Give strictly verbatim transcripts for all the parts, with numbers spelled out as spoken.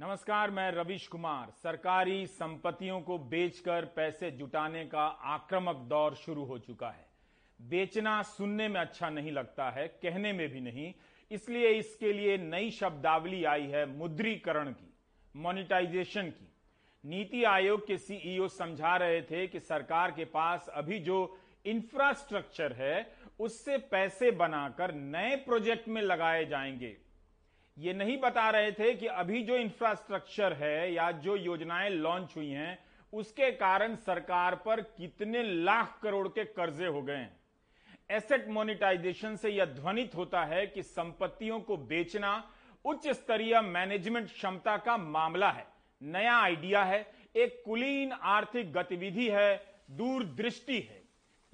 नमस्कार, मैं रवीश कुमार। सरकारी संपत्तियों को बेचकर पैसे जुटाने का आक्रामक दौर शुरू हो चुका है। बेचना सुनने में अच्छा नहीं लगता है, कहने में भी नहीं, इसलिए इसके लिए नई शब्दावली आई है मुद्रीकरण की, मोनिटाइजेशन की। नीति आयोग के सीईओ समझा रहे थे कि सरकार के पास अभी जो इंफ्रास्ट्रक्चर है उससे पैसे बनाकर नए प्रोजेक्ट में लगाए जाएंगे। ये नहीं बता रहे थे कि अभी जो इंफ्रास्ट्रक्चर है या जो योजनाएं लॉन्च हुई हैं उसके कारण सरकार पर कितने लाख करोड़ के कर्जे हो गए हैं। एसेट मोनिटाइजेशन से यह ध्वनित होता है कि संपत्तियों को बेचना उच्च स्तरीय मैनेजमेंट क्षमता का मामला है, नया आइडिया है, एक कुलीन आर्थिक गतिविधि है, दूरदृष्टि है।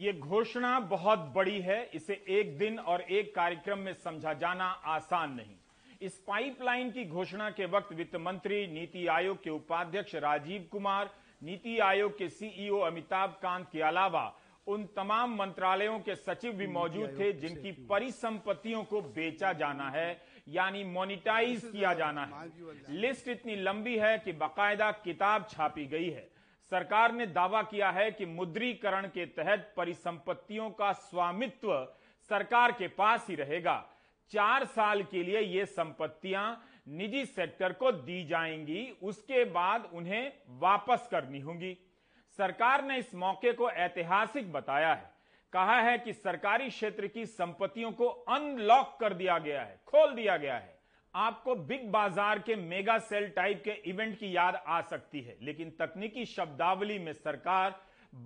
ये घोषणा बहुत बड़ी है, इसे एक दिन और एक कार्यक्रम में समझा जाना आसान नहीं। इस पाइपलाइन की घोषणा के वक्त वित्त मंत्री, नीति आयोग के उपाध्यक्ष राजीव कुमार, नीति आयोग के सीईओ अमिताभ कांत के अलावा उन तमाम मंत्रालयों के सचिव भी मौजूद थे जिनकी परिसंपत्तियों को बेचा जाना है, यानी मोनिटाइज किया जाना है। लिस्ट इतनी लंबी है कि बाकायदा किताब छापी गई है। सरकार ने दावा किया है कि मुद्रीकरण के तहत परिसंपत्तियों का स्वामित्व सरकार के पास ही रहेगा। चार साल के लिए ये संपत्तियां निजी सेक्टर को दी जाएंगी, उसके बाद उन्हें वापस करनी होगी। सरकार ने इस मौके को ऐतिहासिक बताया है। कहा है कि सरकारी क्षेत्र की संपत्तियों को अनलॉक कर दिया गया है, खोल दिया गया है। आपको बिग बाजार के मेगा सेल टाइप के इवेंट की याद आ सकती है, लेकिन तकनीकी शब्दावली में सरकार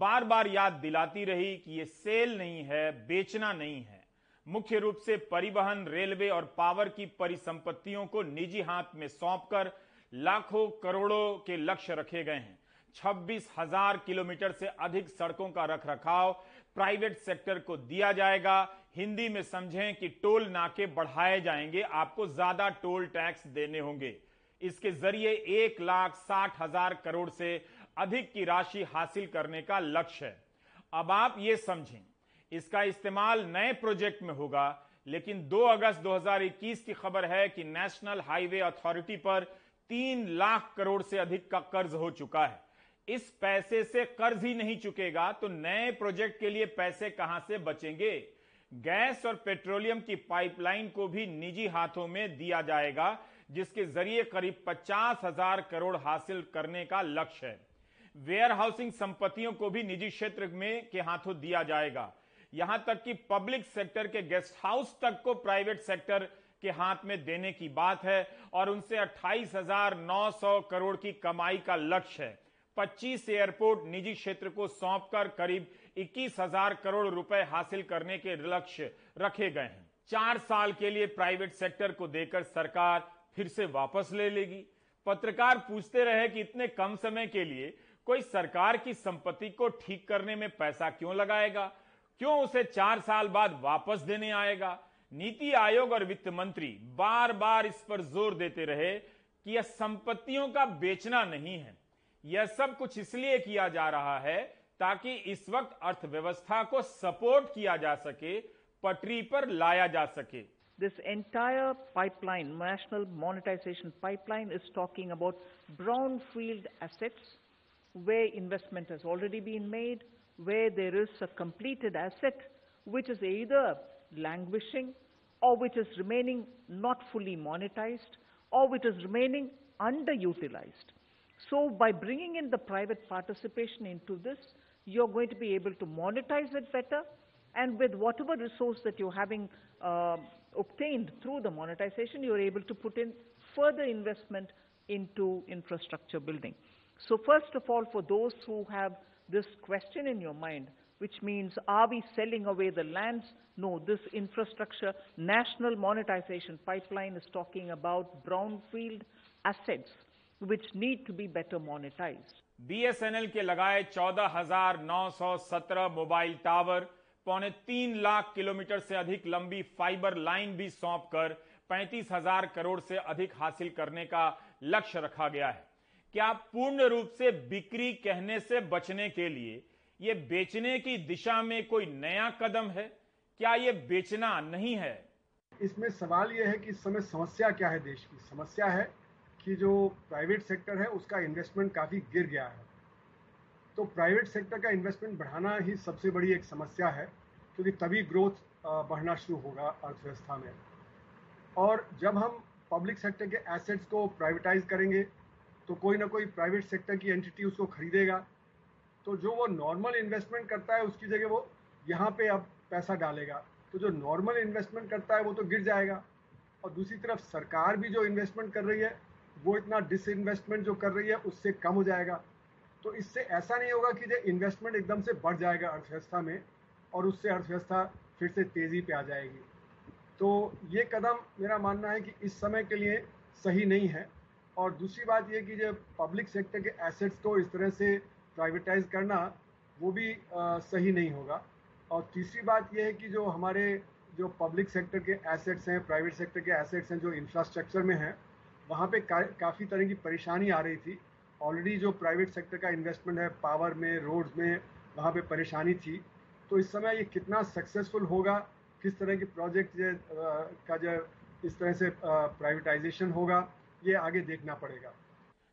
बार बार याद दिलाती रही कि ये सेल नहीं है, बेचना नहीं है। मुख्य रूप से परिवहन, रेलवे और पावर की परिसंपत्तियों को निजी हाथ में सौंपकर लाखों करोड़ों के लक्ष्य रखे गए हैं। छब्बीस हजार किलोमीटर से अधिक सड़कों का रखरखाव प्राइवेट सेक्टर को दिया जाएगा। हिंदी में समझें कि टोल नाके बढ़ाए जाएंगे, आपको ज्यादा टोल टैक्स देने होंगे। इसके जरिए एक लाख साठ हजार करोड़ से अधिक की राशि हासिल करने का लक्ष्य है। अब आप ये समझें, इसका इस्तेमाल नए प्रोजेक्ट में होगा, लेकिन दो अगस्त दो हजार इक्कीस की खबर है कि नेशनल हाईवे अथॉरिटी पर तीन लाख करोड़ से अधिक का कर्ज हो चुका है। इस पैसे से कर्ज ही नहीं चुकेगा तो नए प्रोजेक्ट के लिए पैसे कहां से बचेंगे। गैस और पेट्रोलियम की पाइपलाइन को भी निजी हाथों में दिया जाएगा, जिसके जरिए करीब पचास हजार करोड़ हासिल करने का लक्ष्य है। वेयर हाउसिंग संपत्तियों को भी निजी क्षेत्र में के हाथों दिया जाएगा। यहां तक कि पब्लिक सेक्टर के गेस्ट हाउस तक को प्राइवेट सेक्टर के हाथ में देने की बात है और उनसे अट्ठाईस हजार नौ सौ करोड़ की कमाई का लक्ष्य है। पच्चीस एयरपोर्ट निजी क्षेत्र को सौंपकर करीब इक्कीस हजार करोड़ रुपए हासिल करने के लक्ष्य रखे गए हैं। चार साल के लिए प्राइवेट सेक्टर को देकर सरकार फिर से वापस ले लेगी। पत्रकार पूछते रहे कि इतने कम समय के लिए कोई सरकार की संपत्ति को ठीक करने में पैसा क्यों लगाएगा, क्यों उसे चार साल बाद वापस देने आएगा। नीति आयोग और वित्त मंत्री बार बार इस पर जोर देते रहे कि यह संपत्तियों का बेचना नहीं है, यह सब कुछ इसलिए किया जा रहा है ताकि इस वक्त अर्थव्यवस्था को सपोर्ट किया जा सके, पटरी पर लाया जा सके। This entire pipeline, national monetization pipeline, is talking about brownfield assets where investment has already been made, where there is a completed asset which is either languishing or which is remaining not fully monetized or which is remaining underutilized. So by bringing in the private participation into this, you're going to be able to monetize it better, and with whatever resource that you're having uh, obtained through the monetization, you're able to put in further investment into infrastructure building. So first of all, for those who have this question in your mind, which means, are we selling away the lands? No, this infrastructure, national monetization pipeline is talking about brownfield assets which need to be better monetized. B S N L के लगाए चौदह हजार नौ सौ सत्रह mobile tower, पौने तीन lakh kilometre से अधिक लंबी फाइबर लाइन भी सौंपकर पैंतीस हजार करोड़ से अधिक हासिल करने का लक्ष्य रखा गया है। क्या पूर्ण रूप से बिक्री कहने से बचने के लिए ये बेचने की दिशा में कोई नया कदम है? क्या ये बेचना नहीं है? इसमें सवाल यह है कि इस समय समस्या क्या है देश की। समस्या है कि जो प्राइवेट सेक्टर है उसका इन्वेस्टमेंट काफ़ी गिर गया है। तो प्राइवेट सेक्टर का इन्वेस्टमेंट बढ़ाना ही सबसे बड़ी एक समस्या है, क्योंकि तभी ग्रोथ बढ़ना शुरू होगा अर्थव्यवस्था में। और जब हम पब्लिक सेक्टर के एसेट्स को प्राइवेटाइज करेंगे तो कोई ना कोई प्राइवेट सेक्टर की एंटिटी उसको खरीदेगा, तो जो वो नॉर्मल इन्वेस्टमेंट करता है उसकी जगह वो यहाँ पे अब पैसा डालेगा, तो जो नॉर्मल इन्वेस्टमेंट करता है वो तो गिर जाएगा। और दूसरी तरफ सरकार भी जो इन्वेस्टमेंट कर रही है वो इतना डिसइन्वेस्टमेंट जो कर रही है उससे कम हो जाएगा। तो इससे ऐसा नहीं होगा कि जो इन्वेस्टमेंट एकदम से बढ़ जाएगा अर्थव्यवस्था में और उससे अर्थव्यवस्था फिर से तेज़ी पे आ जाएगी। तो ये कदम मेरा मानना है कि इस समय के लिए सही नहीं है। और दूसरी बात ये कि जो पब्लिक सेक्टर के एसेट्स को इस तरह से प्राइवेटाइज करना वो भी आ, सही नहीं होगा। और तीसरी बात यह है कि जो हमारे जो पब्लिक सेक्टर के एसेट्स हैं, प्राइवेट सेक्टर के एसेट्स हैं, जो इंफ्रास्ट्रक्चर में हैं, वहाँ पे का, काफ़ी तरह की परेशानी आ रही थी। ऑलरेडी जो प्राइवेट सेक्टर का इन्वेस्टमेंट है पावर में, रोड्स में, वहाँ पे परेशानी थी। तो इस समय ये कितना सक्सेसफुल होगा, किस तरह के प्रोजेक्ट का जो इस तरह से प्राइवेटाइजेशन होगा, ये आगे देखना पड़ेगा।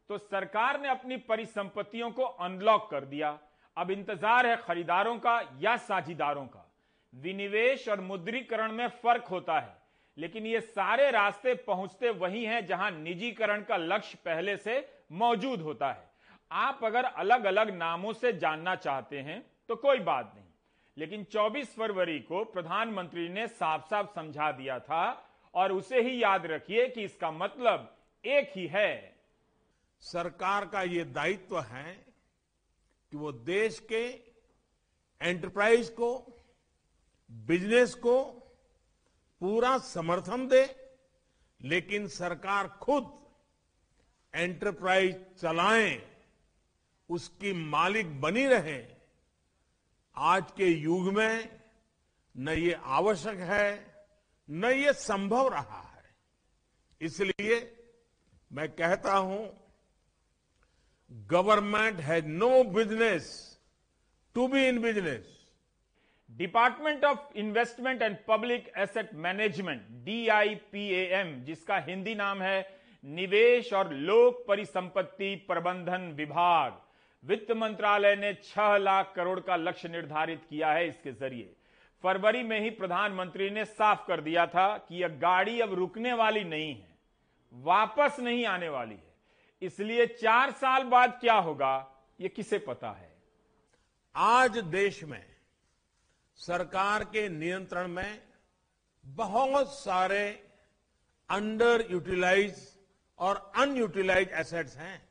तो सरकार ने अपनी परिसंपत्तियों को अनलॉक कर दिया, अब इंतजार है खरीदारों का या साझेदारों का। विनिवेश और मुद्रीकरण में फर्क होता है, लेकिन ये सारे रास्ते पहुंचते वही हैं जहां निजीकरण का लक्ष्य पहले से मौजूद होता है। आप अगर अलग अलग नामों से जानना चाहते हैं तो कोई बात नहीं, लेकिन चौबीस फरवरी को प्रधानमंत्री ने साफ साफ समझा दिया था, और उसे ही याद रखिए कि इसका मतलब एक ही है। सरकार का ये दायित्व है कि वो देश के एंटरप्राइज को, बिजनेस को पूरा समर्थन दे, लेकिन सरकार खुद एंटरप्राइज चलाएं, उसकी मालिक बनी रहे। आज के युग में न ये आवश्यक है न ये संभव रहा है। इसलिए मैं कहता हूं, government has no business to be in business. Department of investment and public asset management D I P A M, जिसका हिंदी नाम है निवेश और लोक परिसंपत्ति प्रबंधन विभाग, वित्त मंत्रालय ने छह लाख करोड़ का लक्ष्य निर्धारित किया है। इसके जरिए फरवरी में ही प्रधानमंत्री ने साफ कर दिया था कि यह गाड़ी अब रुकने वाली नहीं है, वापस नहीं आने वाली है। इसलिए चार साल बाद क्या होगा यह किसे पता है। आज देश में सरकार के नियंत्रण में बहुत सारे अंडर यूटिलाइज और अनयूटिलाइज एसेट्स हैं।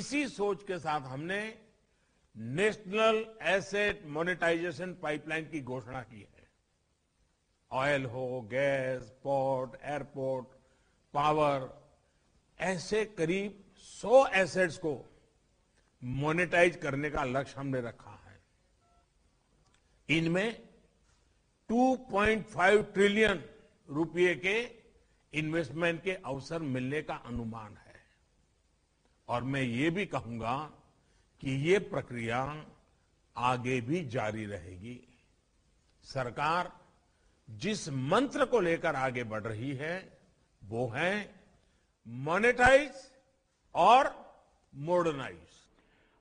इसी सोच के साथ हमने नेशनल एसेट मोनेटाइजेशन पाइपलाइन की घोषणा की है। ऑयल हो, गैस, पोर्ट, एयरपोर्ट, पावर, ऐसे करीब सौ एसेट्स को मोनेटाइज करने का लक्ष्य हमने रखा है। इनमें दो पॉइंट पाँच ट्रिलियन रुपए के इन्वेस्टमेंट के अवसर मिलने का अनुमान है। और मैं ये भी कहूंगा कि ये प्रक्रिया आगे भी जारी रहेगी। सरकार जिस मंत्र को लेकर आगे बढ़ रही है वो है मोनेटाइज और मॉडर्नाइज।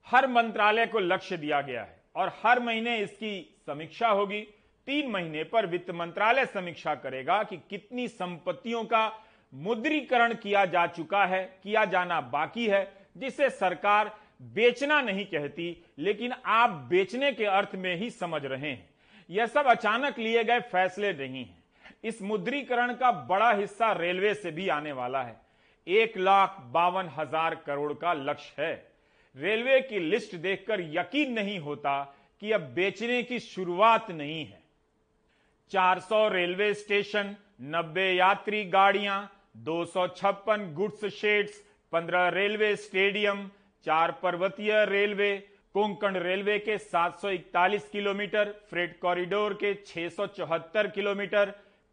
हर मंत्रालय को लक्ष्य दिया गया है और हर महीने इसकी समीक्षा होगी। तीन महीने पर वित्त मंत्रालय समीक्षा करेगा कि कितनी संपत्तियों का मुद्रीकरण किया जा चुका है, किया जाना बाकी है, जिसे सरकार बेचना नहीं कहती, लेकिन आप बेचने के अर्थ में ही समझ रहे हैं। यह सब अचानक लिए गए फैसले नहीं हैं। इस मुद्रीकरण का बड़ा हिस्सा रेलवे से भी आने वाला है। एक लाख बावन हजार करोड़ का लक्ष्य है। रेलवे की लिस्ट देखकर यकीन नहीं होता कि अब बेचने की शुरुआत नहीं है। चार सौ रेलवे स्टेशन, नब्बे यात्री गाड़ियां, दो सौ छप्पन गुड्स शेड्स, पंद्रह रेलवे स्टेडियम, चार पर्वतीय रेलवे, कोंकण रेलवे के सात सौ इकतालीस किलोमीटर, फ्रेट कॉरिडोर के छह सौ चौहत्तर किलोमीटर,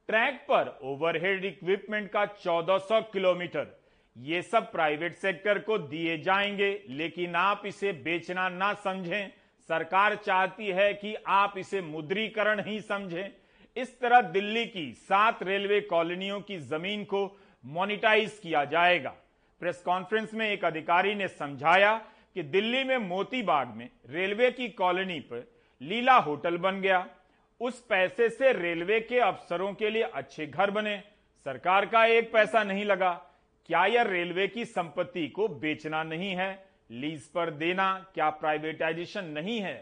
ट्रैक पर ओवरहेड इक्विपमेंट का चौदह सौ किलोमीटर, ये सब प्राइवेट सेक्टर को दिए जाएंगे। लेकिन आप इसे बेचना ना समझें, सरकार चाहती है कि आप इसे मुद्रीकरण ही समझें। इस तरह दिल्ली की सात रेलवे कॉलोनियों की जमीन को मोनिटाइज किया जाएगा। प्रेस कॉन्फ्रेंस में एक अधिकारी ने समझाया कि दिल्ली में मोतीबाग में रेलवे की कॉलोनी पर लीला होटल बन गया, उस पैसे से रेलवे के अफसरों के लिए अच्छे घर बने, सरकार का एक पैसा नहीं लगा। क्या यह रेलवे की संपत्ति को बेचना नहीं है, लीज पर देना? क्या प्राइवेटाइजेशन नहीं है?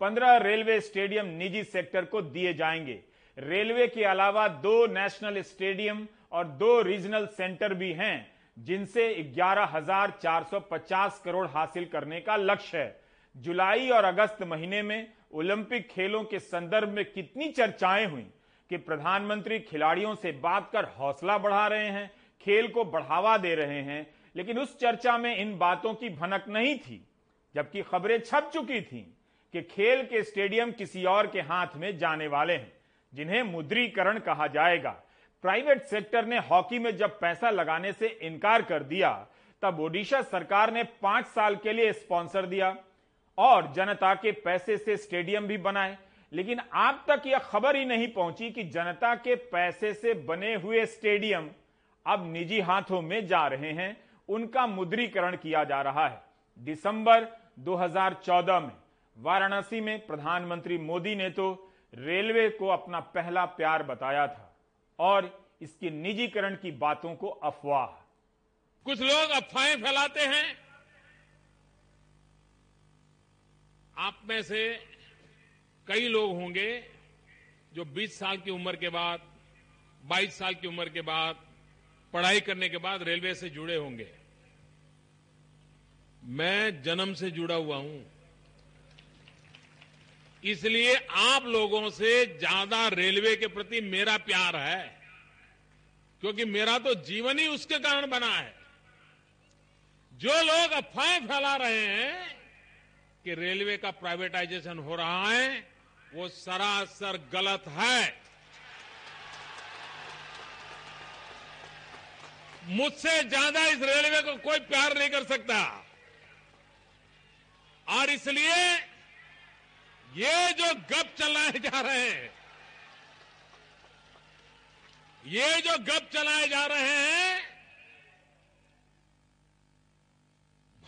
पंद्रह रेलवे स्टेडियम निजी सेक्टर को दिए जाएंगे। रेलवे के अलावा दो नेशनल स्टेडियम और दो रीजनल सेंटर भी हैं, जिनसे ग्यारह हज़ार चार सौ पचास करोड़ हासिल करने का लक्ष्य है। जुलाई और अगस्त महीने में ओलंपिक खेलों के संदर्भ में कितनी चर्चाएं हुई कि प्रधानमंत्री खिलाड़ियों से बात कर हौसला बढ़ा रहे हैं, खेल को बढ़ावा दे रहे हैं, लेकिन उस चर्चा में इन बातों की भनक नहीं थी, जबकि खबरें छप चुकी थीं कि खेल के स्टेडियम किसी और के हाथ में जाने वाले हैं, जिन्हें मुद्रीकरण कहा जाएगा। प्राइवेट सेक्टर ने हॉकी में जब पैसा लगाने से इनकार कर दिया, तब ओडिशा सरकार ने पांच साल के लिए स्पॉन्सर दिया और जनता के पैसे से स्टेडियम भी बनाए, लेकिन आप तक यह खबर ही नहीं पहुंची कि जनता के पैसे से बने हुए स्टेडियम अब निजी हाथों में जा रहे हैं, उनका मुद्रीकरण किया जा रहा है। दिसंबर दो हज़ार चौदह में वाराणसी में प्रधानमंत्री मोदी ने तो रेलवे को अपना पहला प्यार बताया था और इसके निजीकरण की बातों को अफवाह। कुछ लोग अफवाहें फैलाते हैं। आप में से कई लोग होंगे जो बीस साल की उम्र के बाद, बाईस साल की उम्र के बाद, पढ़ाई करने के बाद रेलवे से जुड़े होंगे। मैं जन्म से जुड़ा हुआ हूं, इसलिए आप लोगों से ज्यादा रेलवे के प्रति मेरा प्यार है, क्योंकि मेरा तो जीवन ही उसके कारण बना है। जो लोग अफवाहें फैला रहे हैं कि रेलवे का प्राइवेटाइजेशन हो रहा है, वो सरासर गलत है। मुझसे ज्यादा इस रेलवे को कोई प्यार नहीं कर सकता, और इसलिए ये जो गप चलाए जा रहे हैं, ये जो गप चलाए जा रहे हैं,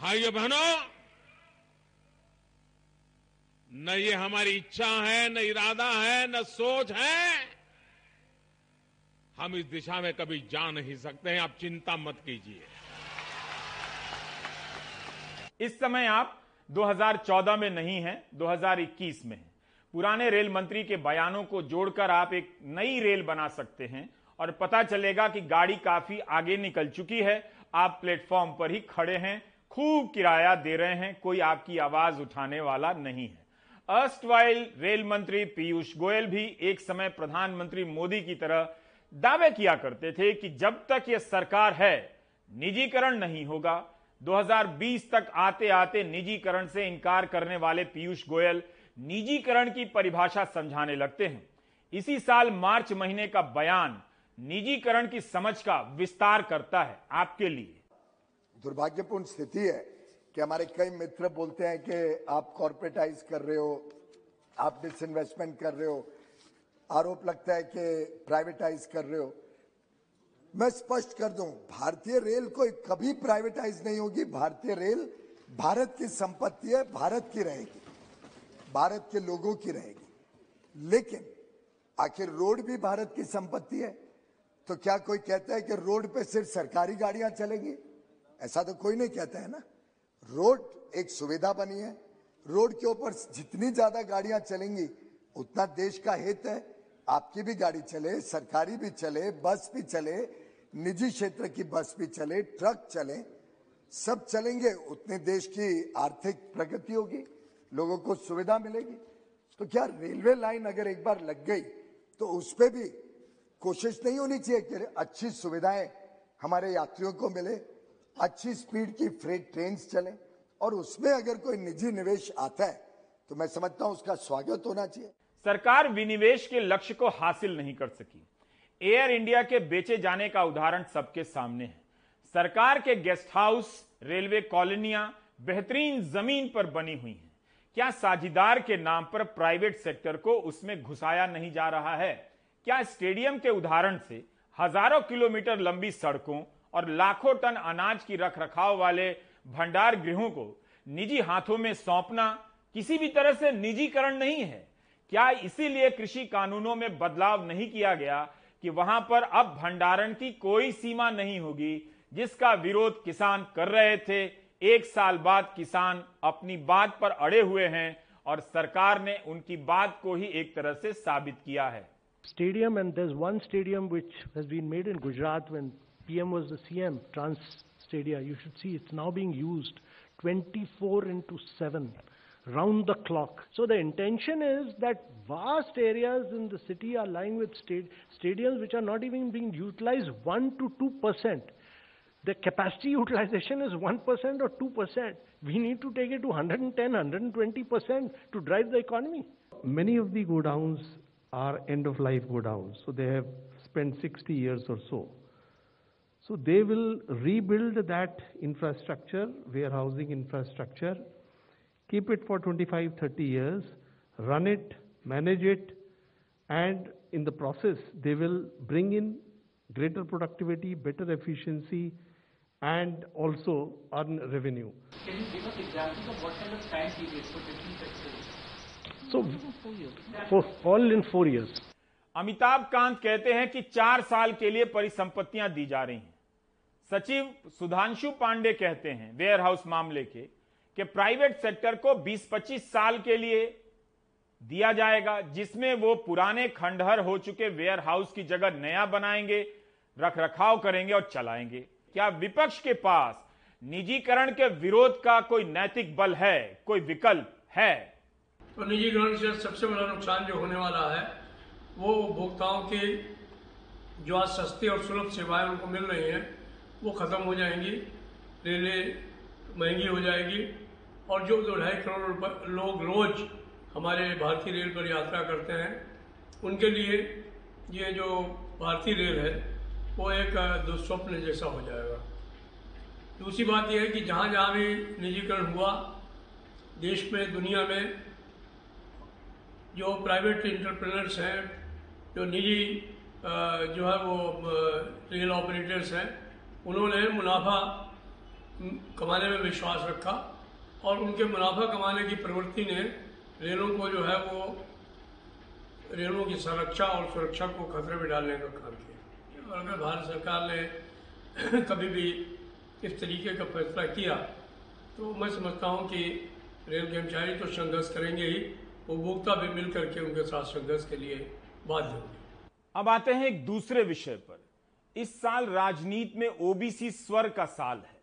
भाइयों बहनों, न ये हमारी इच्छा है, न इरादा है, न सोच है। हम इस दिशा में कभी जा नहीं सकते हैं, आप चिंता मत कीजिए। इस समय आप दो हज़ार चौदह में नहीं हैं, दो हज़ार इक्कीस में हैं। पुराने रेल मंत्री के बयानों को जोड़कर आप एक नई रेल बना सकते हैं और पता चलेगा कि गाड़ी काफी आगे निकल चुकी है, आप प्लेटफॉर्म पर ही खड़े हैं, खूब किराया दे रहे हैं, कोई आपकी आवाज उठाने वाला नहीं है। अर्स्टवाइल रेल मंत्री पीयूष गोयल भी एक समय प्रधानमंत्री मोदी की तरह दावे किया करते थे कि जब तक यह सरकार है निजीकरण नहीं होगा। दो हज़ार बीस तक आते आते निजीकरण से इनकार करने वाले पीयूष गोयल निजीकरण की परिभाषा समझाने लगते हैं। इसी साल मार्च महीने का बयान निजीकरण की समझ का विस्तार करता है। आपके लिए दुर्भाग्यपूर्ण स्थिति है कि हमारे कई मित्र बोलते हैं कि आप कॉर्पोरेटाइज कर रहे हो, आप डिसइन्वेस्टमेंट कर रहे हो, आरोप लगता है कि प्राइवेटाइज कर रहे हो। मैं स्पष्ट कर दूं, भारतीय रेल कोई कभी प्राइवेटाइज नहीं होगी। भारतीय रेल भारत की संपत्ति है, भारत की रहेगी, भारत के लोगों की रहेगी। लेकिन आखिर रोड भी भारत की संपत्ति है, तो क्या कोई कहता है कि रोड पे सिर्फ सरकारी गाड़ियां चलेंगी? ऐसा तो कोई नहीं कहता है ना। रोड एक सुविधा बनी है, रोड के ऊपर जितनी ज्यादा गाड़ियां चलेंगी उतना देश का हित है। आपकी भी गाड़ी चले, सरकारी भी चले, बस भी चले, निजी क्षेत्र की बस भी चले, ट्रक चले, सब चलेंगे, उतने देश की आर्थिक प्रगति होगी, लोगों को सुविधा मिलेगी। तो क्या रेलवे लाइन अगर एक बार लग गई तो उस पर भी कोशिश नहीं होनी चाहिए कि अच्छी सुविधाएं हमारे यात्रियों को मिले, अच्छी स्पीड की फ्रेट ट्रेन चले, और उसमें अगर कोई निजी निवेश आता है तो मैं समझता हूं उसका स्वागत होना चाहिए। सरकार विनिवेश के लक्ष्य को हासिल नहीं कर सकी। एयर इंडिया के बेचे जाने का उदाहरण सबके सामने है। सरकार के गेस्ट हाउस, रेलवे कॉलोनियां बेहतरीन जमीन पर बनी हुई हैं। क्या साझेदार के नाम पर प्राइवेट सेक्टर को उसमें घुसाया नहीं जा रहा है? क्या स्टेडियम के उदाहरण से हजारों किलोमीटर लंबी सड़कों और लाखों टन अनाज की रखरखाव वाले भंडार गृहों को निजी हाथों में सौंपना किसी भी तरह से निजीकरण नहीं है। क्या इसीलिए कृषि कानूनों में बदलाव नहीं किया गया कि वहां पर अब भंडारण की कोई सीमा नहीं होगी, जिसका विरोध किसान कर रहे थे। एक साल बाद किसान अपनी बात पर अड़े हुए हैं और सरकार ने उनकी बात को ही एक तरह से साबित किया है। Stadium and there is one stadium which has been made in Gujarat when PM was the CM, trans stadia, you should see it's now being used twenty-four into seven round the clock. So the intention is that vast areas in the city are lying with state stadiums which are not even being utilized one to two percent. The capacity utilization is one percent or two percent. We need to take it to one hundred ten, one hundred twenty percent to drive the economy. Many of the godowns are end of life godowns, so they have spent sixty years or so. So they will rebuild that infrastructure, warehousing infrastructure, keep it for twenty-five, thirty years, run it, manage it, and in the process they will bring in greater productivity, better efficiency, and also earn revenue. Can you give us examples of what kind of time period for different sectors? So, four years. For all in four years. Amitabh Kant कहते हैं कि चार साल के लिए परिसंपत्तियां दी जा रही हैं। सचिव सुधांशु पांडे कहते हैं वेयरहाउस मामले के कि प्राइवेट सेक्टर को बीस पच्चीस साल के लिए दिया जाएगा, जिसमें वो पुराने खंडहर हो चुके वेयरहाउस की जगह नया बनाएंगे, रखरखाव करेंगे और चलाएंगे। क्या विपक्ष के पास निजीकरण के विरोध का कोई नैतिक बल है, कोई विकल्प है? तो निजीकरण से सबसे बड़ा नुकसान जो होने वाला है वो उपभोक्ताओं की जो आज सस्ती और सुलभ सेवाएं उनको मिल रही हैं वो ख़त्म हो जाएंगी, रेलें महंगी हो जाएगी और जो दो ढाई करोड़ लोग रोज हमारे भारतीय रेल पर यात्रा करते हैं उनके लिए ये जो भारतीय रेल है वो एक दुस्वप्न जैसा हो जाएगा। दूसरी बात यह है कि जहाँ जहाँ भी निजीकरण हुआ देश में दुनिया में जो प्राइवेट एंटरप्रेन्योर्स हैं, जो निजी जो है वो रियल ऑपरेटर्स हैं, उन्होंने मुनाफा कमाने में विश्वास रखा और उनके मुनाफा कमाने की प्रवृत्ति ने रेलों को जो है वो रेलों की संरक्षा और सुरक्षा को खतरे में डालने का काम किया। और अगर भारत सरकार ने कभी भी इस तरीके का फैसला किया तो मैं समझता हूँ कि रेल कर्मचारी तो संघर्ष करेंगे ही, उपभोक्ता भी मिलकर के उनके साथ संघर्ष के लिए बाध्य होंगे। अब आते हैं एक दूसरे विषय पर। इस साल राजनीति में ओबीसी स्वर का साल है।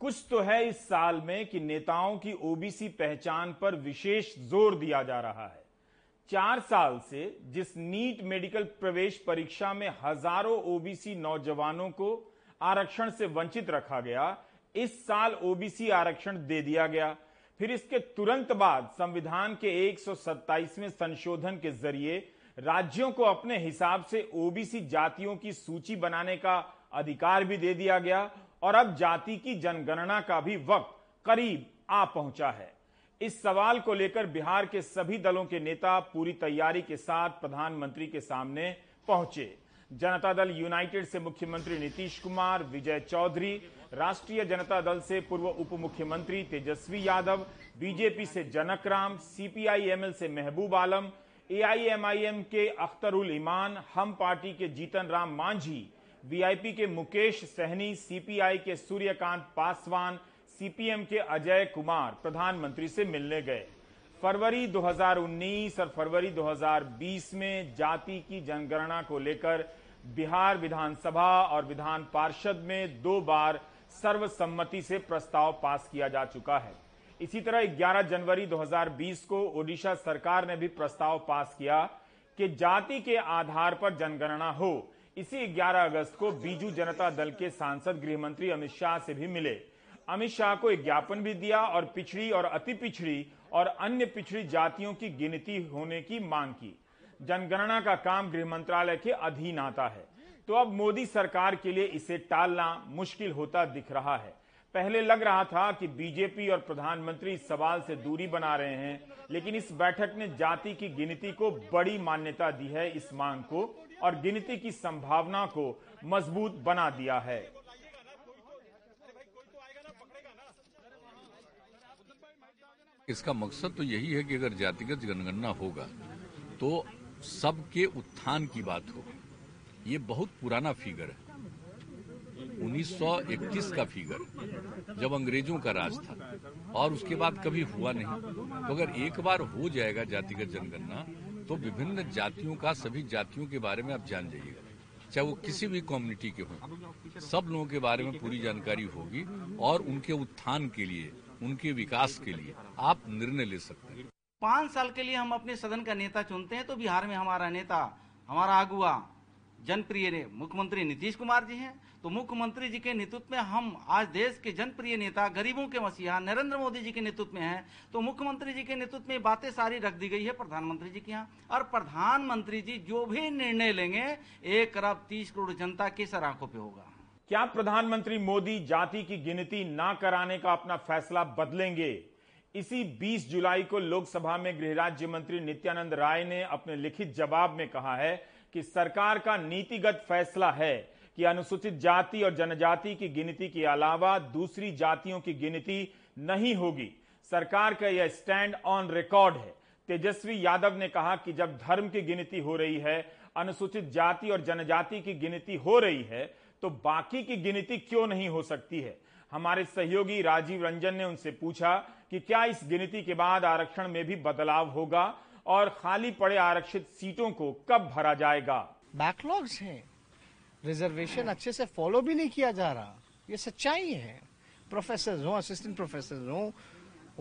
कुछ तो है इस साल में कि नेताओं की ओबीसी पहचान पर विशेष जोर दिया जा रहा है। चार साल से जिस नीट मेडिकल प्रवेश परीक्षा में हजारों ओबीसी नौजवानों को आरक्षण से वंचित रखा गया, इस साल ओबीसी आरक्षण दे दिया गया। फिर इसके तुरंत बाद संविधान के एक सौ सत्ताईसवें संशोधन के जरिए राज्यों को अपने हिसाब से ओबीसी जातियों की सूची बनाने का अधिकार भी दे दिया गया और अब जाति की जनगणना का भी वक्त करीब आ पहुंचा है। इस सवाल को लेकर बिहार के सभी दलों के नेता पूरी तैयारी के साथ प्रधानमंत्री के सामने पहुंचे। जनता दल यूनाइटेड से मुख्यमंत्री नीतीश कुमार, विजय चौधरी, राष्ट्रीय जनता दल से पूर्व उप मुख्यमंत्री तेजस्वी यादव, बीजेपी से जनक राम, सीपीआईएमएल से महबूब आलम, एआईएमआईएम के अख्तरुल इमान, हम पार्टी के जीतन राम मांझी, वीआईपी के मुकेश सहनी, सीपीआई के सूर्यकांत पासवान, सीपीएम के अजय कुमार प्रधानमंत्री से मिलने गए। फरवरी दो हज़ार उन्नीस और फरवरी दो हज़ार बीस में जाति की जनगणना को लेकर बिहार विधानसभा और विधान पार्षद में दो बार सर्वसम्मति से प्रस्ताव पास किया जा चुका है। इसी तरह ग्यारह जनवरी दो हज़ार बीस को ओडिशा सरकार ने भी प्रस्ताव पास किया कि जाति के आधार पर जनगणना हो। इसी ग्यारह अगस्त को बीजू जनता दल के सांसद गृह मंत्री अमित शाह से भी मिले। अमित शाह को एक ज्ञापन भी दिया और पिछड़ी और अति पिछड़ी और अन्य पिछड़ी जातियों की गिनती होने की मांग की। जनगणना का काम गृह मंत्रालय के अधीन आता है, तो अब मोदी सरकार के लिए इसे टालना मुश्किल होता दिख रहा है। पहले लग रहा था कि बीजेपी और प्रधानमंत्री इस सवाल से दूरी बना रहे हैं, लेकिन इस बैठक ने जाति की गिनती को बड़ी मान्यता दी है, इस मांग को और गिनती की संभावना को मजबूत बना दिया है। इसका मकसद तो यही है कि अगर जातिगत जनगणना होगा तो सबके उत्थान की बात हो। ये बहुत पुराना फिगर है, उन्नीस सौ इकतीस का फिगर, जब अंग्रेजों का राज था, और उसके बाद कभी हुआ नहीं। तो अगर एक बार हो जाएगा जातिगत जनगणना तो विभिन्न जातियों का, सभी जातियों के बारे में आप जान जाइएगा, चाहे वो किसी भी कम्युनिटी के हों, सब लोगों के बारे में पूरी जानकारी होगी और उनके उत्थान के लिए, उनके विकास के लिए आप निर्णय ले सकते हैं। पांच साल के लिए हम अपने सदन का नेता चुनते हैं, तो बिहार में हमारा नेता, हमारा अगुआ, जनप्रिय मुख्यमंत्री नीतीश कुमार जी हैं। तो मुख्यमंत्री जी के नेतृत्व में हम आज देश के जनप्रिय नेता, गरीबों के मसीहा नरेंद्र मोदी जी के नेतृत्व में हैं। तो मुख्यमंत्री जी के नेतृत्व में बातें सारी रख दी गई है प्रधानमंत्री जी के यहाँ, और प्रधानमंत्री जी जो भी निर्णय लेंगे एक अरब तीस करोड़ जनता के सर आंखों पे होगा। क्या प्रधानमंत्री मोदी जाति की गिनती ना कराने का अपना फैसला बदलेंगे? इसी बीस जुलाई को लोकसभा में गृह राज्य मंत्री नित्यानंद राय ने अपने लिखित जवाब में कहा है कि सरकार का नीतिगत फैसला है कि अनुसूचित जाति और जनजाति की गिनती के अलावा दूसरी जातियों की गिनती नहीं होगी। सरकार का यह स्टैंड ऑन रिकॉर्ड है। तेजस्वी यादव ने कहा कि जब धर्म की गिनती हो रही है, अनुसूचित जाति और जनजाति की गिनती हो रही है, तो बाकी की गिनती क्यों नहीं हो सकती है? हमारे सहयोगी राजीव रंजन ने उनसे पूछा कि क्या इस गिनती के बाद आरक्षण में भी बदलाव होगा और खाली पड़े आरक्षित सीटों को कब भरा जाएगा? बैकलॉग्स हैं, रिजर्वेशन अच्छे से फॉलो भी नहीं किया जा रहा, ये सच्चाई है। प्रोफेसर हों, असिस्टेंट प्रोफेसर हों,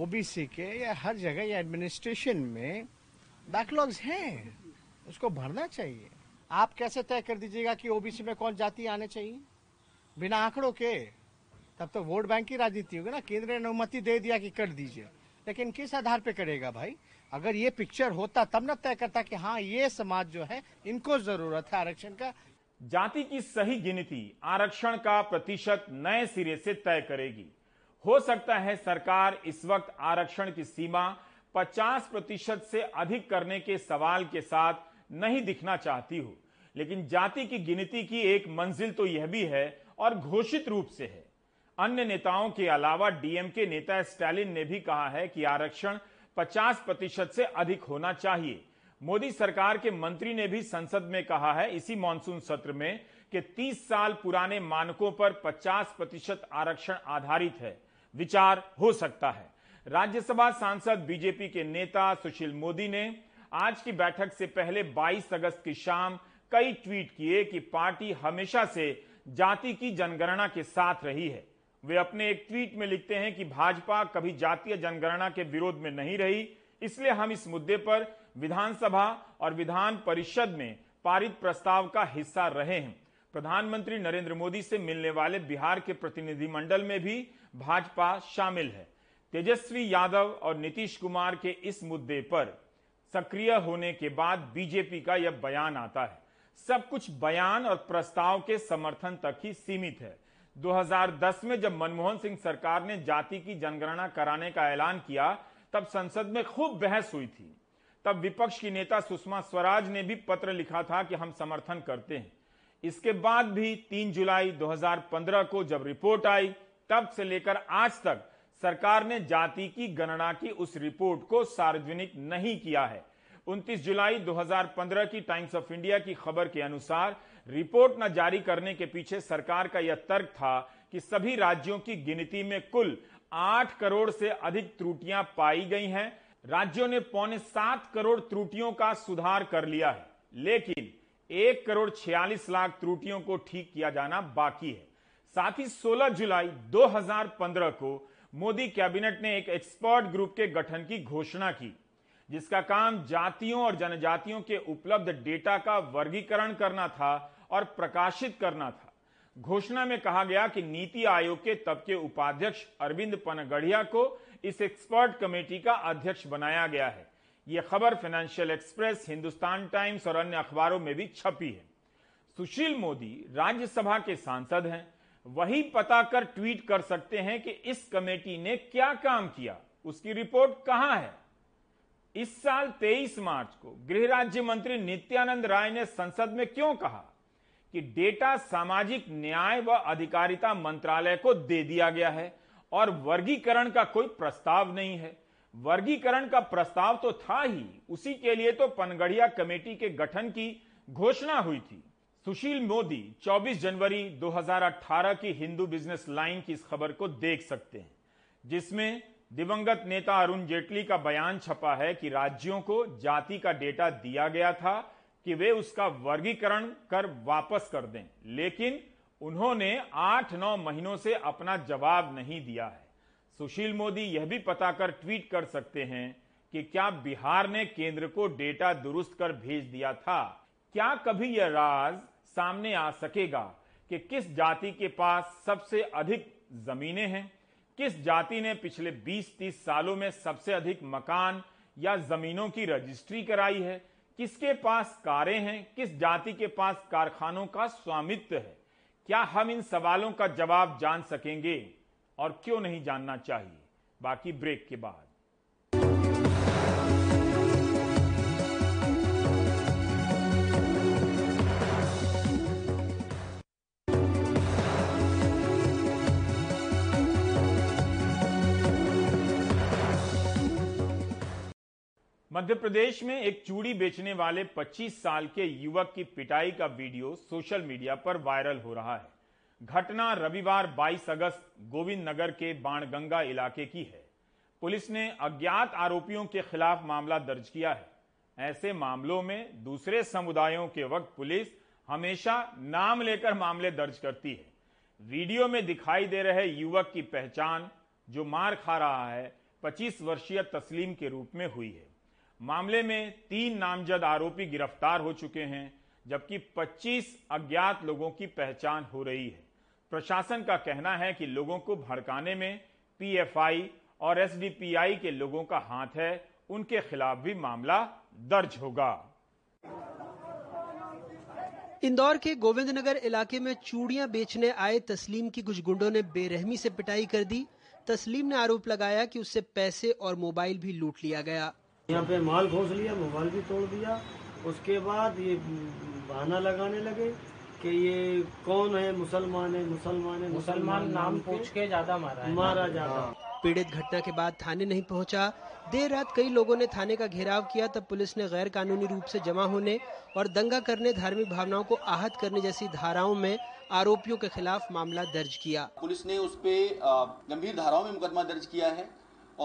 ओबीसी के, या हर जगह या एडमिनिस्ट्रेशन में बैकलॉग्स हैं, उसको भरना चाहिए। आप कैसे तय कर दीजिएगा कि ओबीसी में कौन जाति आने चाहिए बिना आंकड़ों के? तब तो वोट बैंक की राजनीति होगी ना। केंद्र ने अनुमति दे दिया कि कर दीजिए, लेकिन किस आधार पे करेगा भाई? अगर ये पिक्चर होता तब न तय करता कि हाँ ये समाज जो है इनको जरूरत है आरक्षण का। जाति की सही गिनती आरक्षण का प्रतिशत नए सिरे से तय करेगी। हो सकता है सरकार इस वक्त आरक्षण की सीमा पचास प्रतिशत से अधिक करने के सवाल के साथ नहीं दिखना चाहती हो, लेकिन जाति की गिनती की एक मंजिल तो यह भी है और घोषित रूप से है। अन्य नेताओं के अलावा डीएमके नेता स्टालिन ने भी कहा है कि आरक्षण पचास प्रतिशत से अधिक होना चाहिए। मोदी सरकार के मंत्री ने भी संसद में कहा है इसी मॉनसून सत्र में कि तीस साल पुराने मानकों पर पचास प्रतिशत आरक्षण आधारित है, विचार हो सकता है। राज्यसभा सांसद बीजेपी के नेता सुशील मोदी ने आज की बैठक से पहले बाईस अगस्त की शाम कई ट्वीट किए कि पार्टी हमेशा से जाति की जनगणना के साथ रही है। वे अपने एक ट्वीट में लिखते हैं कि भाजपा कभी जातीय जनगणना के विरोध में नहीं रही, इसलिए हम इस मुद्दे पर विधानसभा और विधान परिषद में पारित प्रस्ताव का हिस्सा रहे हैं। प्रधानमंत्री नरेंद्र मोदी से मिलने वाले बिहार के प्रतिनिधिमंडल में भी भाजपा शामिल है। तेजस्वी यादव और नीतीश कुमार के इस मुद्दे पर सक्रिय होने के बाद बीजेपी का यह बयान आता है। सब कुछ बयान और प्रस्ताव के समर्थन तक ही सीमित है। दो हज़ार दस में जब मनमोहन सिंह सरकार ने जाति की जनगणना कराने का ऐलान किया, तब संसद में खूब बहस हुई थी। तब विपक्ष की नेता सुषमा स्वराज ने भी पत्र लिखा था कि हम समर्थन करते हैं। इसके बाद भी तीन जुलाई दो हज़ार पंद्रह को जब रिपोर्ट आई, तब से लेकर आज तक सरकार ने जाति की गणना की उस रिपोर्ट को सार्वजनिक नहीं किया है। उनतीस जुलाई दो हज़ार पंद्रह की टाइम्स ऑफ इंडिया की खबर के अनुसार रिपोर्ट न जारी करने के पीछे सरकार का यह तर्क था कि सभी राज्यों की गिनती में कुल आठ करोड़ से अधिक त्रुटियां पाई गई हैं। राज्यों ने पौने सात करोड़ त्रुटियों का सुधार कर लिया है, लेकिन एक करोड़ छियालीस लाख त्रुटियों को ठीक किया जाना बाकी है। साथ ही सोलह जुलाई दो हज़ार पंद्रह को मोदी कैबिनेट ने एक एक्सपर्ट ग्रुप के गठन की घोषणा की, जिसका काम जातियों और जनजातियों के उपलब्ध डेटा का वर्गीकरण करना था और प्रकाशित करना था। घोषणा में कहा गया कि नीति आयोग के तब के उपाध्यक्ष अरविंद पनगढ़िया को इस एक्सपर्ट कमेटी का अध्यक्ष बनाया गया है। यह खबर फाइनेंशियल एक्सप्रेस, हिंदुस्तान टाइम्स और अन्य अखबारों में भी छपी है। सुशील मोदी राज्यसभा के सांसद हैं, वही पता कर ट्वीट कर सकते हैं कि इस कमेटी ने क्या काम किया, उसकी रिपोर्ट कहां है। इस साल तेईस मार्च को गृह राज्य मंत्री नित्यानंद राय ने संसद में क्यों कहा कि डेटा सामाजिक न्याय व अधिकारिता मंत्रालय को दे दिया गया है और वर्गीकरण का कोई प्रस्ताव नहीं है। वर्गीकरण का प्रस्ताव तो था ही, उसी के लिए तो पनगढ़िया कमेटी के गठन की घोषणा हुई थी। सुशील मोदी चौबीस जनवरी दो हज़ार अठारह की हिंदू बिजनेस लाइन की इस खबर को देख सकते हैं, जिसमें दिवंगत नेता अरुण जेटली का बयान छपा है कि राज्यों को जाति का डेटा दिया गया था कि वे उसका वर्गीकरण कर वापस कर दें, लेकिन उन्होंने आठ नौ महीनों से अपना जवाब नहीं दिया है। सुशील मोदी यह भी पता कर ट्वीट कर सकते हैं कि क्या बिहार ने केंद्र को डेटा दुरुस्त कर भेज दिया था। क्या कभी यह राज सामने आ सकेगा कि किस जाति के पास सबसे अधिक जमीनें हैं, किस जाति ने पिछले बीस तीस सालों में सबसे अधिक मकान या जमीनों की रजिस्ट्री कराई है, किसके पास कारें हैं, किस जाति के पास कारखानों का स्वामित्व है। क्या हम इन सवालों का जवाब जान सकेंगे और क्यों नहीं जानना चाहिए। बाकी ब्रेक के बाद। मध्य प्रदेश में एक चूड़ी बेचने वाले पच्चीस साल के युवक की पिटाई का वीडियो सोशल मीडिया पर वायरल हो रहा है। घटना रविवार बाईस अगस्त गोविंद नगर के बाणगंगा इलाके की है। पुलिस ने अज्ञात आरोपियों के खिलाफ मामला दर्ज किया है। ऐसे मामलों में दूसरे समुदायों के वक्त पुलिस हमेशा नाम लेकर मामले दर्ज करती है। वीडियो में दिखाई दे रहे युवक की पहचान, जो मार खा रहा है, पच्चीस वर्षीय तस्लीम के रूप में हुई है। मामले में तीन नामजद आरोपी गिरफ्तार हो चुके हैं, जबकि पच्चीस अज्ञात लोगों की पहचान हो रही है। प्रशासन का कहना है कि लोगों को भड़काने में पीएफआई और एसडीपीआई के लोगों का हाथ है, उनके खिलाफ भी मामला दर्ज होगा। इंदौर के गोविंदनगर इलाके में चूड़ियां बेचने आए तस्लीम की कुछ गुंडों ने बेरहमी से पिटाई कर दी। तस्लीम ने आरोप लगाया कि उससे पैसे और मोबाइल भी लूट लिया गया। यहाँ पे माल घोंस लिया, मोबाइल भी तोड़ दिया। उसके बाद ये बहाना लगाने लगे कि ये कौन है, मुसलमान है, मुसलमान है, मुसलमान नाम पूछ के ज्यादा मारा है, मारा ज्यादा। पीड़ित घटना के बाद थाने नहीं पहुंचा। देर रात कई लोगों ने थाने का घेराव किया, तब पुलिस ने गैर कानूनी रूप से जमा होने और दंगा करने, धार्मिक भावनाओं को आहत करने जैसी धाराओं में आरोपियों के खिलाफ मामला दर्ज किया। पुलिस ने उस पर गंभीर धाराओं में मुकदमा दर्ज किया है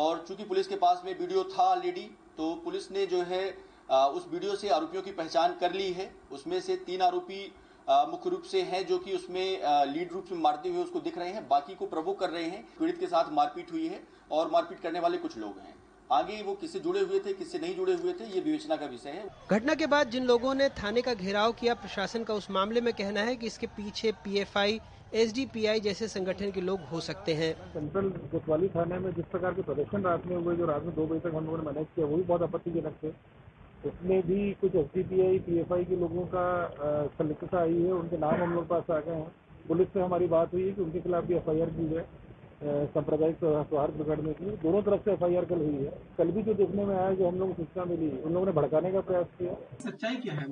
और चूंकि पुलिस के पास में वीडियो था ऑलरेडी, तो पुलिस ने जो है उस वीडियो से आरोपियों की पहचान कर ली है। उसमें से तीन आरोपी मुख्य रूप से हैं, जो कि उसमें लीड रूप में मारते हुए उसको दिख रहे हैं, बाकी को प्रवोक कर रहे हैं। पीड़ित के साथ मारपीट हुई है और मारपीट करने वाले कुछ लोग हैं। आगे वो किससे जुड़े हुए थे, किससे नहीं जुड़े हुए थे, ये विवेचना का विषय है। घटना के बाद जिन लोगों ने थाने का घेराव किया, प्रशासन का उस मामले में कहना है कि इसके पीछे पीएफआई, एसडीपीआई जैसे संगठन के लोग हो सकते हैं। सेंट्रल कोतवाली थाने में जिस प्रकार के प्रदर्शन रात में हुए, जो रात में दो बजे तक हम लोगों ने मैनेज किया, वो भी बहुत आपत्तिजनक थे। उसमें भी कुछ एसडीपीआई, पीएफआई के लोगों का संलिप्तता आई है, उनके नाम हम लोग पास आ गए हैं। पुलिस से हमारी बात हुई है कि उनके खिलाफ भी एफआईआर की जाए, सांप्रदायिक सौहार्द बिगड़ने की। दोनों तरफ से एफआईआर कल हुई है। कल भी जो देखने में आया, जो हम लोग को सूचना मिली, उन लोगों ने भड़काने का प्रयास किया। सच्चाई क्या है?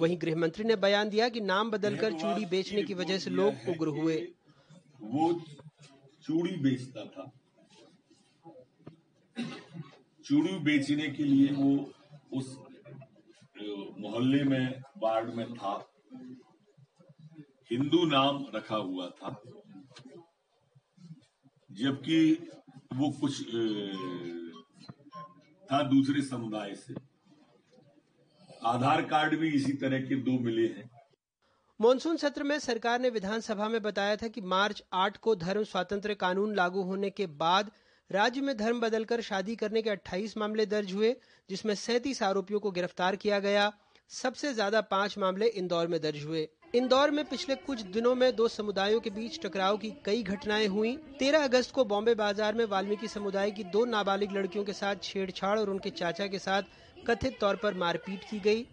वहीं गृह मंत्री ने बयान दिया कि नाम बदलकर चूड़ी बेचने की वजह से लोग उग्र हुए। वो चूड़ी बेचता था, चूड़ी बेचने के लिए वो उस मोहल्ले में, वार्ड में था, हिंदू नाम रखा हुआ था, जबकि वो कुछ था दूसरे समुदाय से। आधार कार्ड भी इसी तरह के दो मिले हैं। मॉनसून सत्र में सरकार ने विधानसभा में बताया था कि मार्च आठ को धर्म स्वातंत्र कानून लागू होने के बाद राज्य में धर्म बदलकर शादी करने के अट्ठाईस मामले दर्ज हुए, जिसमें सैंतीस आरोपियों को गिरफ्तार किया गया। सबसे ज्यादा पांच मामले इंदौर में दर्ज हुए। इंदौर में पिछले कुछ दिनों में दो समुदायों के बीच टकराव की कई घटनाएं हुई। तेरह अगस्त को बॉम्बे बाजार में वाल्मीकि समुदाय की दो नाबालिग लड़कियों के साथ छेड़छाड़ और उनके चाचा के साथ कथित तौर पर मारपीट की गई।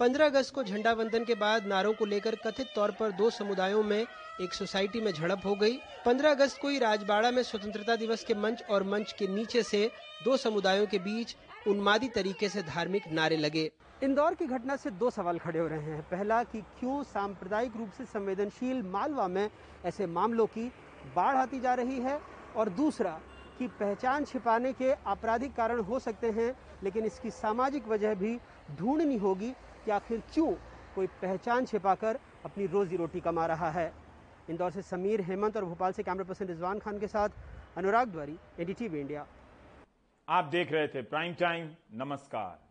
पंद्रह अगस्त को झंडा वंदन के बाद नारों को लेकर कथित तौर पर दो समुदायों में एक सोसाइटी में झड़प हो गई। पंद्रह अगस्त को ही राजबाड़ा में स्वतंत्रता दिवस के मंच और मंच के नीचे से दो समुदायों के बीच उन्मादी तरीके से धार्मिक नारे लगे। इंदौर की घटना से दो सवाल खड़े हो रहे हैं। पहला कि क्यों सांप्रदायिक रूप से संवेदनशील मालवा में ऐसे मामलों की बाढ़ आती जा रही है, और दूसरा कि पहचान छिपाने के आपराधिक कारण हो सकते हैं, लेकिन इसकी सामाजिक वजह भी ढूंढनी होगी कि आखिर क्यों कोई पहचान छिपाकर अपनी रोजी रोटी कमा रहा है। इंदौर से समीर हेमंत और भोपाल से कैमरा पर्सन रिजवान खान के साथ अनुराग द्वारी, एनडीटीवी इंडिया। आप देख रहे थे प्राइम टाइम। नमस्कार।